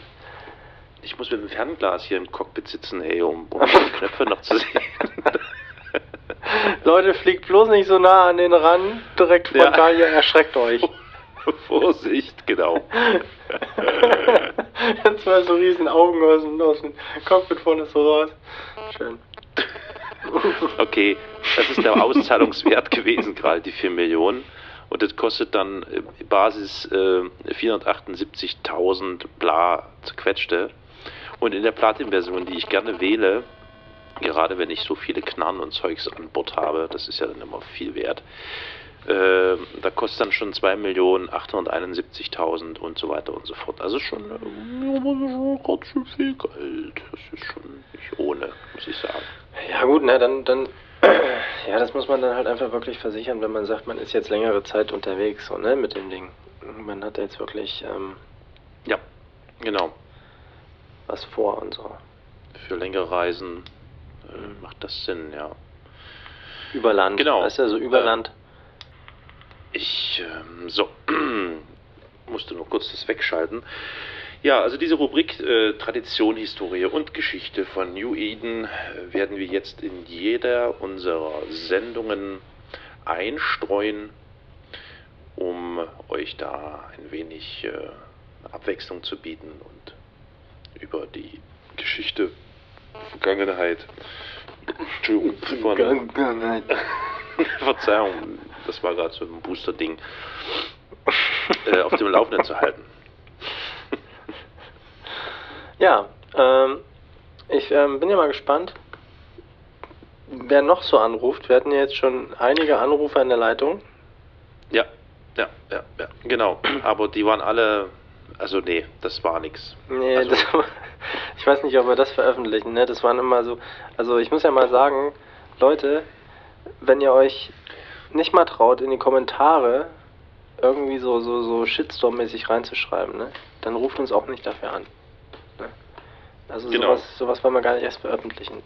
Ich muss mit dem Fernglas hier im Cockpit sitzen, ey, um die Knöpfe noch zu sehen. Leute, fliegt bloß nicht so nah an den Rand, direkt frontal hier, erschreckt euch. Vorsicht, genau. Zwei so riesen Augen aus dem Cockpit vorne so raus. Schön. Okay, das ist der Auszahlungswert gewesen gerade, die 4 Millionen. Und das kostet dann Basis 478.000 bla zerquetschte. Und in der Platin-Version, die ich gerne wähle, gerade wenn ich so viele Knarren und Zeugs an Bord habe, das ist ja dann immer viel wert, da kostet dann schon 2.871.000 und so weiter und so fort. Also schon ganz schön viel Geld. Das ist schon nicht ohne, muss ich sagen. Ja gut, na dann ja, das muss man dann halt einfach wirklich versichern, wenn man sagt, man ist jetzt längere Zeit unterwegs so, ne, mit dem Ding. Man hat jetzt wirklich Ja, genau. Was vor und so. Für längere Reisen macht das Sinn, ja. Über Land, genau. Weißt du, also über Land. Ich, musste nur kurz das wegschalten. Ja, also diese Rubrik Tradition, Historie und Geschichte von New Eden werden wir jetzt in jeder unserer Sendungen einstreuen, um euch da ein wenig Abwechslung zu bieten und über die Geschichte, Vergangenheit. Verzeihung, das war gerade so ein Booster-Ding. Auf dem Laufenden zu halten. Ja, ich bin ja mal gespannt, wer noch so anruft. Wir hatten ja jetzt schon einige Anrufer in der Leitung. Ja, genau. Aber die waren alle, also nee, das war nix. Nee, also, ich weiß nicht, ob wir das veröffentlichen, ne? Das waren immer so, also ich muss ja mal sagen, Leute, wenn ihr euch nicht mal traut, in die Kommentare irgendwie so Shitstorm-mäßig reinzuschreiben, ne? Dann ruft uns auch nicht dafür an. Ne? Also genau. Sowas wollen wir gar nicht erst veröffentlichen.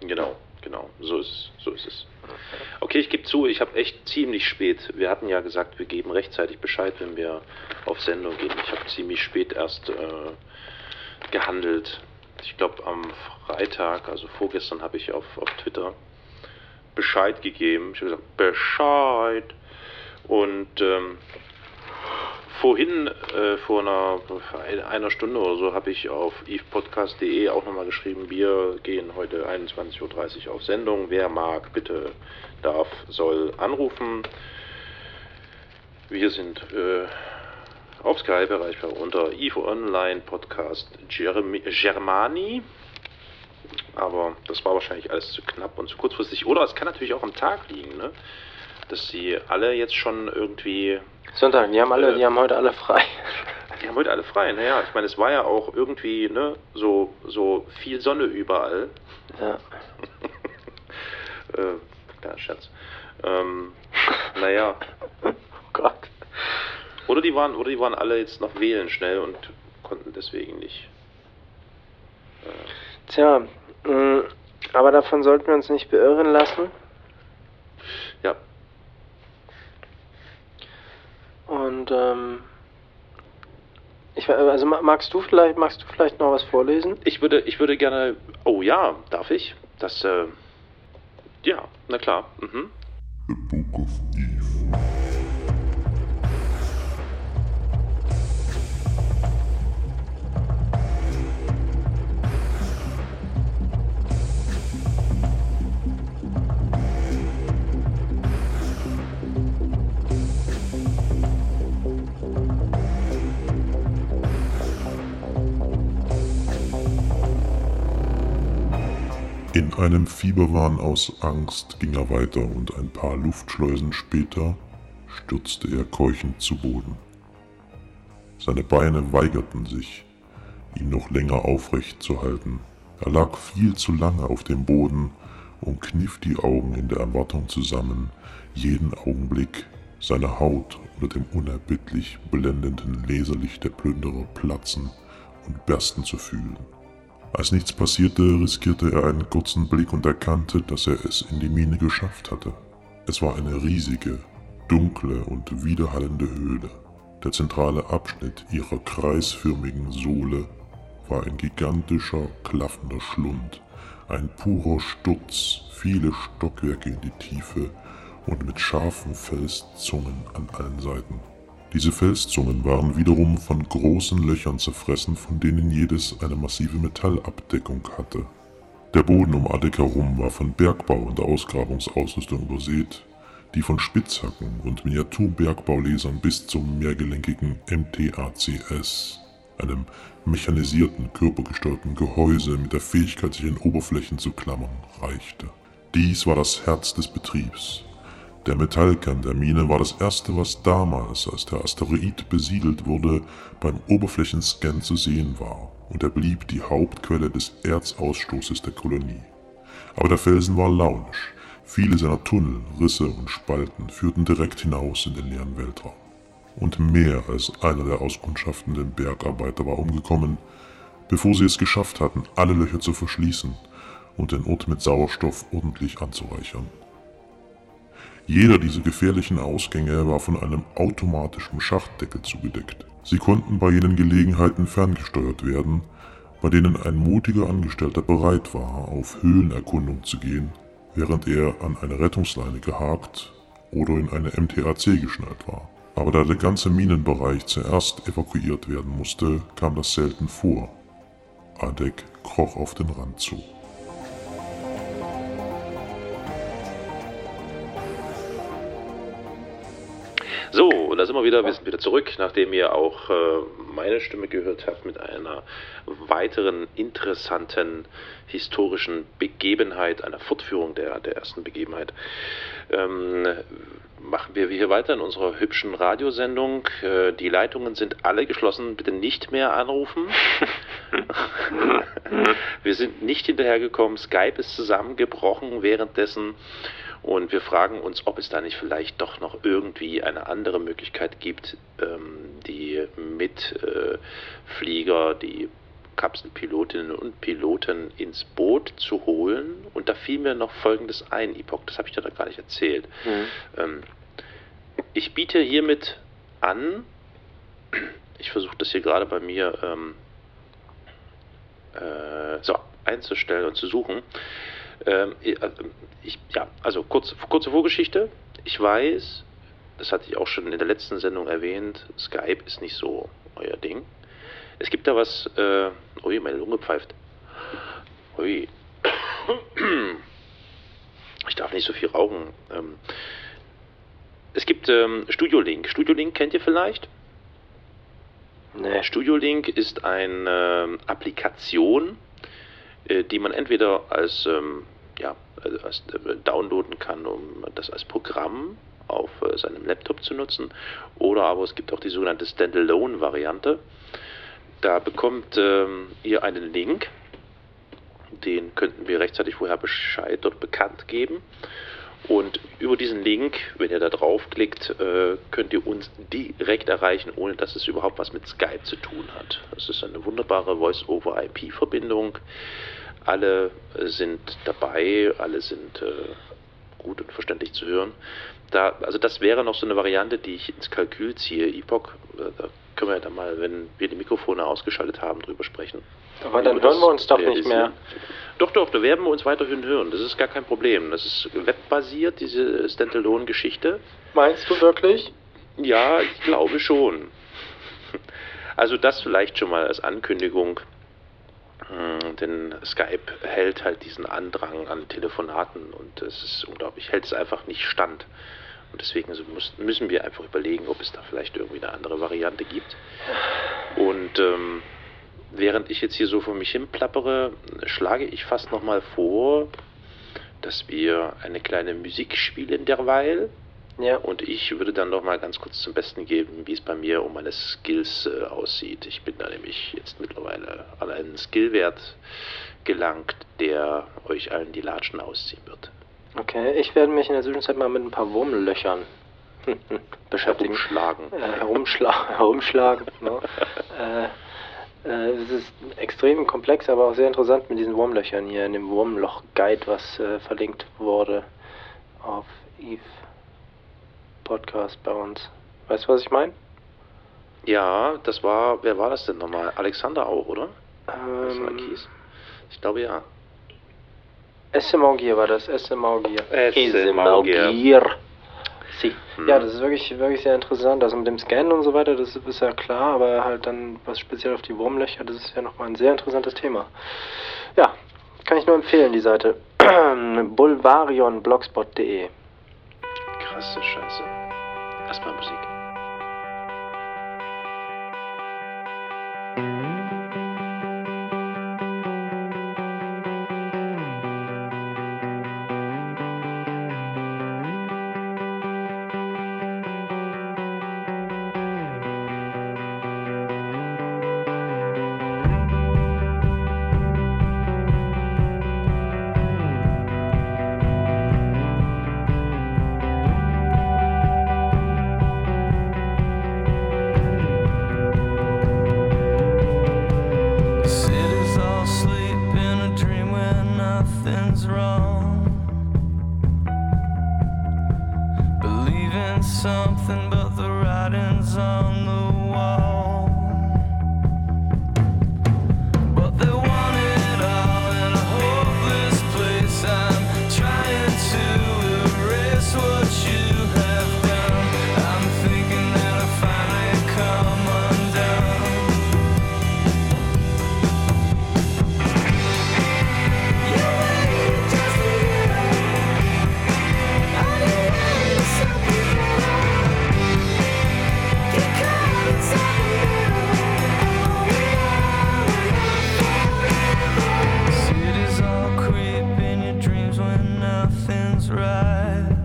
Genau, so ist es. Okay, ich gebe zu, ich habe echt ziemlich spät, wir hatten ja gesagt, wir geben rechtzeitig Bescheid, wenn wir auf Sendung gehen. Ich habe ziemlich spät erst gehandelt. Ich glaube am Freitag, also vorgestern, habe ich auf Twitter Bescheid gegeben. Ich habe gesagt, Bescheid! Und vorhin, vor einer Stunde oder so, habe ich auf evepodcast.de auch nochmal geschrieben, wir gehen heute 21:30 Uhr auf Sendung. Wer mag, bitte, darf, soll anrufen. Wir sind auf Skype erreichbar unter Evo Online Podcast Germani. Aber das war wahrscheinlich alles zu knapp und zu kurzfristig. Oder es kann natürlich auch am Tag liegen, ne? Dass sie alle jetzt schon irgendwie... Sonntag, die haben heute alle frei. Die haben heute alle frei, naja. Ich meine, es war ja auch irgendwie, ne, so viel Sonne überall. Ja. Kleiner Scherz. Naja. Oh Gott. Oder die waren alle jetzt noch wählen schnell und konnten deswegen nicht. Tja, aber davon sollten wir uns nicht beirren lassen. Ja. Und magst du vielleicht noch was vorlesen? Ich würde gerne. Oh ja, darf ich? Das ja, na klar. Mhm. The Book of Eve. In einem Fieberwahn aus Angst ging er weiter und ein paar Luftschleusen später stürzte er keuchend zu Boden. Seine Beine weigerten sich, ihn noch länger aufrecht zu halten. Er lag viel zu lange auf dem Boden und kniff die Augen in der Erwartung zusammen, jeden Augenblick seine Haut unter dem unerbittlich blendenden Laserlicht der Plünderer platzen und bersten zu fühlen. Als nichts passierte, riskierte er einen kurzen Blick und erkannte, dass er es in die Mine geschafft hatte. Es war eine riesige, dunkle und widerhallende Höhle. Der zentrale Abschnitt ihrer kreisförmigen Sohle war ein gigantischer, klaffender Schlund, ein purer Sturz, viele Stockwerke in die Tiefe und mit scharfen Felszungen an allen Seiten. Diese Felszungen waren wiederum von großen Löchern zerfressen, von denen jedes eine massive Metallabdeckung hatte. Der Boden um Adek herum war von Bergbau und Ausgrabungsausrüstung übersät, die von Spitzhacken und Miniaturbergbaulesern bis zum mehrgelenkigen MTACS, einem mechanisierten, körpergesteuerten Gehäuse mit der Fähigkeit, sich an Oberflächen zu klammern, reichte. Dies war das Herz des Betriebs. Der Metallkern der Mine war das erste, was damals, als der Asteroid besiedelt wurde, beim Oberflächenscan zu sehen war, und er blieb die Hauptquelle des Erzausstoßes der Kolonie. Aber der Felsen war launisch. Viele seiner Tunnel, Risse und Spalten führten direkt hinaus in den leeren Weltraum. und mehr als einer der auskundschaftenden Bergarbeiter war umgekommen, bevor sie es geschafft hatten, alle Löcher zu verschließen und den Ott mit Sauerstoff ordentlich anzureichern. Jeder dieser gefährlichen Ausgänge war von einem automatischen Schachtdeckel zugedeckt. Sie konnten bei jenen Gelegenheiten ferngesteuert werden, bei denen ein mutiger Angestellter bereit war, auf Höhlenerkundung zu gehen, während er an eine Rettungsleine gehakt oder in eine MTAC geschnallt war. Aber da der ganze Minenbereich zuerst evakuiert werden musste, kam das selten vor. Adek kroch auf den Rand zu. So, und da sind wir wieder. Wir sind wieder zurück, nachdem ihr auch meine Stimme gehört habt mit einer weiteren interessanten historischen Begebenheit, einer Fortführung der ersten Begebenheit. Machen wir hier weiter in unserer hübschen Radiosendung. Die Leitungen sind alle geschlossen. Bitte nicht mehr anrufen. Wir sind nicht hinterhergekommen. Skype ist zusammengebrochen währenddessen. Und wir fragen uns, ob es da nicht vielleicht doch noch irgendwie eine andere Möglichkeit gibt, die Mitflieger, die Kapselpilotinnen und Piloten ins Boot zu holen. Und da fiel mir noch Folgendes ein, Epoch, das habe ich dir da gar nicht erzählt. Ich biete hiermit an, ich versuche das hier gerade bei mir einzustellen und zu suchen. Kurze Vorgeschichte. Ich weiß, das hatte ich auch schon in der letzten Sendung erwähnt, Skype ist nicht so euer Ding. Es gibt da was, ui, meine Lunge pfeift. Ui. Ich darf nicht so viel rauchen. Es gibt Studio Link. Studio Link kennt ihr vielleicht? Nee. Studio Link ist eine Applikation, die man entweder als downloaden kann, um das als Programm auf seinem Laptop zu nutzen, oder aber es gibt auch die sogenannte Standalone-Variante. Da bekommt ihr einen Link, den könnten wir rechtzeitig vorher Bescheid oder bekannt geben. Und über diesen Link, wenn ihr da draufklickt, könnt ihr uns direkt erreichen, ohne dass es überhaupt was mit Skype zu tun hat. Es ist eine wunderbare Voice-over-IP-Verbindung. Alle sind dabei, alle sind gut und verständlich zu hören. Das wäre noch so eine Variante, die ich ins Kalkül ziehe, Epoch. Da können wir ja dann mal, wenn wir die Mikrofone ausgeschaltet haben, drüber sprechen. Aber dann hören wir uns doch nicht mehr. Doch, da werden wir uns weiterhin hören. Das ist gar kein Problem. Das ist webbasiert, diese Standalone-Geschichte. Meinst du wirklich? Ja, ich glaube schon. Also das vielleicht schon mal als Ankündigung. Denn Skype hält halt diesen Andrang an Telefonaten und es ist unglaublich, hält es einfach nicht stand. Und deswegen müssen wir einfach überlegen, ob es da vielleicht irgendwie eine andere Variante gibt. Und während ich jetzt hier so vor mich hin plappere, schlage ich fast nochmal vor, dass wir eine kleine Musik spielen derweil. Ja. Und ich würde dann nochmal ganz kurz zum Besten geben, wie es bei mir um meine Skills aussieht. Ich bin da nämlich jetzt mittlerweile an einen Skillwert gelangt, der euch allen die Latschen ausziehen wird. Okay, ich werde mich in der Zwischenzeit mal mit ein paar Wurmlöchern beschäftigen. Herumschlagen. Ne? Es ist extrem komplex, aber auch sehr interessant mit diesen Wurmlöchern hier in dem Wurmloch-Guide, was verlinkt wurde auf Eve Podcast bei uns. Weißt du, was ich meine? Ja, das war, wer war das denn nochmal? Alexander auch, oder? Alexander Kies. Ich glaube ja. Smaugier war das, Smaugier. Sie. Ja, das ist wirklich sehr interessant. Also mit dem Scannen und so weiter, das ist ja klar, aber halt dann was speziell auf die Wurmlöcher, das ist ja nochmal ein sehr interessantes Thema. Ja, kann ich nur empfehlen, die Seite. Bulvarionblogspot.de. Krasse Scheiße. Erstmal Musik. wrong. Believe in something, but the writing's on the wall. But they want it all in a hopeless place. I'm trying to erase what you have done. I'm thinking that I finally come undone. Right.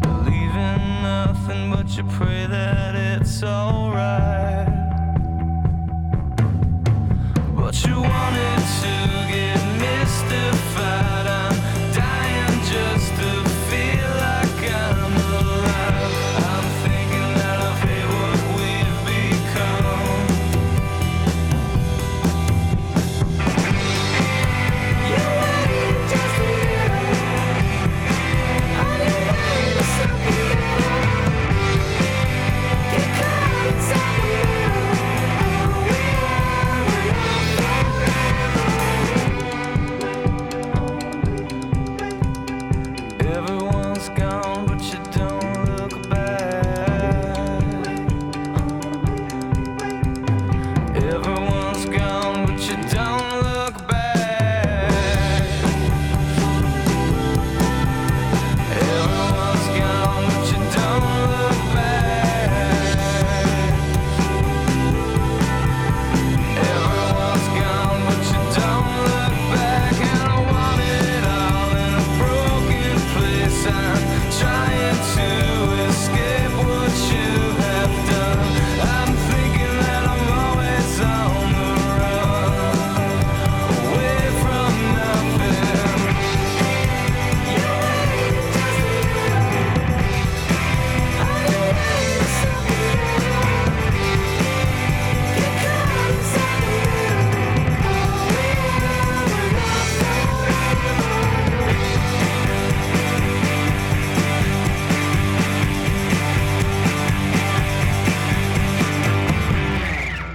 Believe in nothing, but you pray that it's alright. But you wanted to get mystified. I'm dying just to feel like I'm alive. I'm thinking that I've hate what we've become.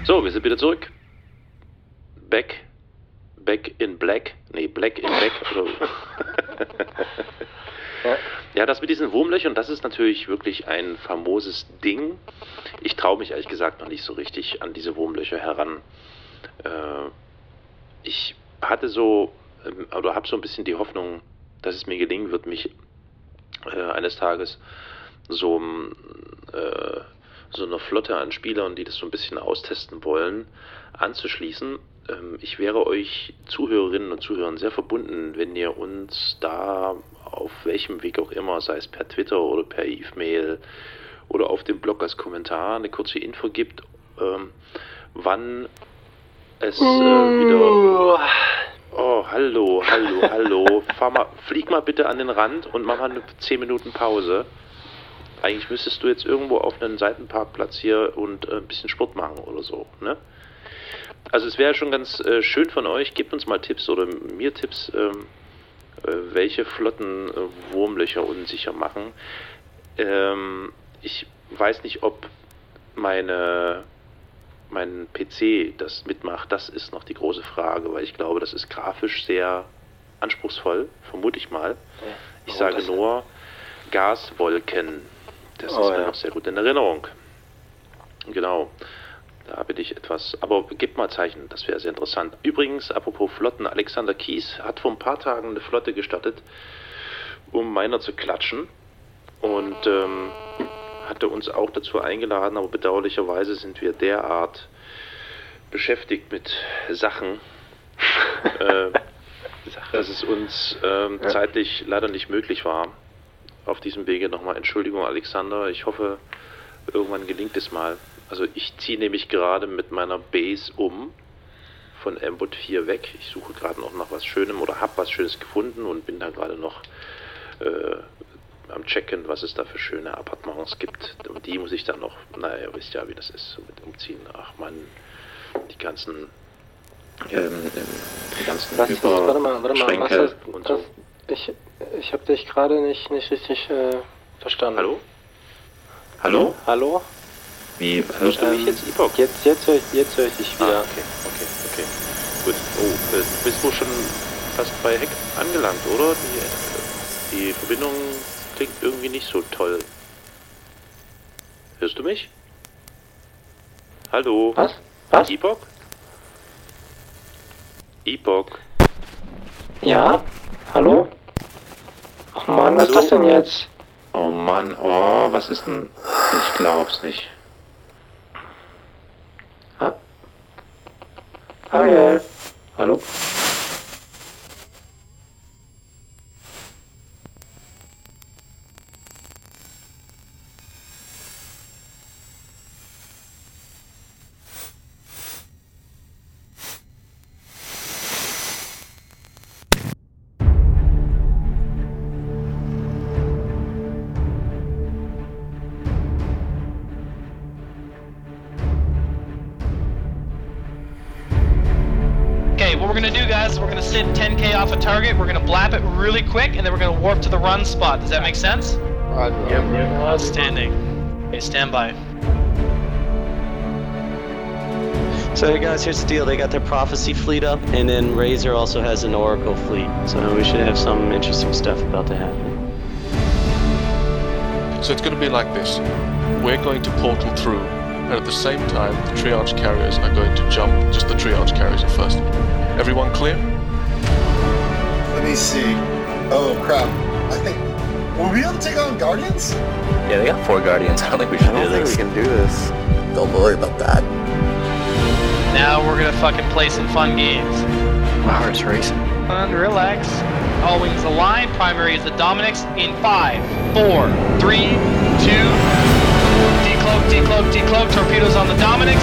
So, wir sind wieder zurück. Back in black. Nee, black in back. Ja, das mit diesen Wurmlöchern, das ist natürlich wirklich ein famoses Ding. Ich traue mich ehrlich gesagt noch nicht so richtig an diese Wurmlöcher heran. Ich hatte so, oder habe so ein bisschen die Hoffnung, dass es mir gelingen wird, mich eines Tages so eine Flotte an Spielern, die das so ein bisschen austesten wollen, anzuschließen. Ich wäre euch Zuhörerinnen und Zuhörern sehr verbunden, wenn ihr uns da auf welchem Weg auch immer, sei es per Twitter oder per E-Mail oder auf dem Blog als Kommentar eine kurze Info gibt, wann es wieder... Oh, hallo. Flieg mal bitte an den Rand und mach mal eine 10 Minuten Pause. Eigentlich müsstest du jetzt irgendwo auf einen Seitenparkplatz hier und ein bisschen Sport machen oder so, ne? Also es wäre schon ganz schön von euch. Gebt uns mal Tipps oder mir Tipps, welche Flotten Wurmlöcher unsicher machen. Ich weiß nicht, ob mein PC das mitmacht. Das ist noch die große Frage, weil ich glaube, das ist grafisch sehr anspruchsvoll, vermute ich mal. Ja, ich sage nur Gaswolken. Das ist mir noch sehr gut in Erinnerung. Genau. Da bin ich etwas... Aber gebt mal Zeichen, das wäre sehr interessant. Übrigens, apropos Flotten, Alexander Kies hat vor ein paar Tagen eine Flotte gestartet, um Miner zu klatschen. Und hatte uns auch dazu eingeladen, aber bedauerlicherweise sind wir derart beschäftigt mit Sachen, dass es uns zeitlich leider nicht möglich war. Auf diesem Wege nochmal Entschuldigung, Alexander. Ich hoffe, irgendwann gelingt es mal. Also ich ziehe nämlich gerade mit meiner Base von Embod 4 weg. Ich suche gerade noch nach was Schönem oder habe was Schönes gefunden und bin da gerade noch am Checken, was es da für schöne Appartements gibt. Und die muss ich dann noch, naja, wisst ja, wie das ist mit Umziehen. Ach man, die ganzen die ganzen Hyper-Schränke und so. Ich habe dich gerade nicht richtig verstanden. Hallo? Hallo? Hallo? Wie hörst du mich jetzt, Epoch? Jetzt höre ich dich wieder. Ah, okay. Gut. Oh, bist du schon fast bei Heck angelangt, oder? Die Verbindung klingt irgendwie nicht so toll. Hörst du mich? Hallo? Was? Epoch? Ja? Hallo? Ach Mann, was ist das denn jetzt? Oh Mann, was ist denn? Ich glaub's nicht. Hallo? Hallo? Sit 10k off a target, we're gonna blap it really quick, and then we're gonna warp to the run spot. Does that make sense? Yep. Outstanding. Okay, stand by. So hey guys, here's the deal. They got their Prophecy fleet up, and then Razor also has an Oracle fleet. So we should have some interesting stuff about to happen. So it's gonna be like this. We're going to portal through, and at the same time, the triage carriers are going to jump. Just the triage carriers at first. Everyone clear? Let me see. Oh crap! I think were we able to take on Guardians? Yeah, they got 4 Guardians. I don't think we can do this. Don't worry about that. Now we're gonna fucking play some fun games. My heart's racing. Fun, relax. All wings align. Primary is the Dominix. In 5, 4, 3, 2. Decloak. Torpedoes on the Dominix.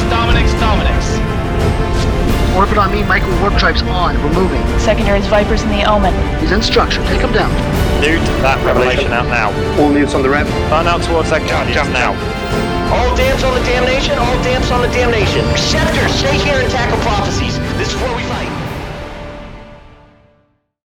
Orbit on me, micro warp drives on, we're moving. Secondaries, Vipers in the Omen. He's in structure, take him down. Newt, that Revelation out now. All newts on the rev. Burn out towards that Guardians now. All damps on the Damnation, all damps on the Damnation. Scepter, stay here and tackle prophecies. This is where we find...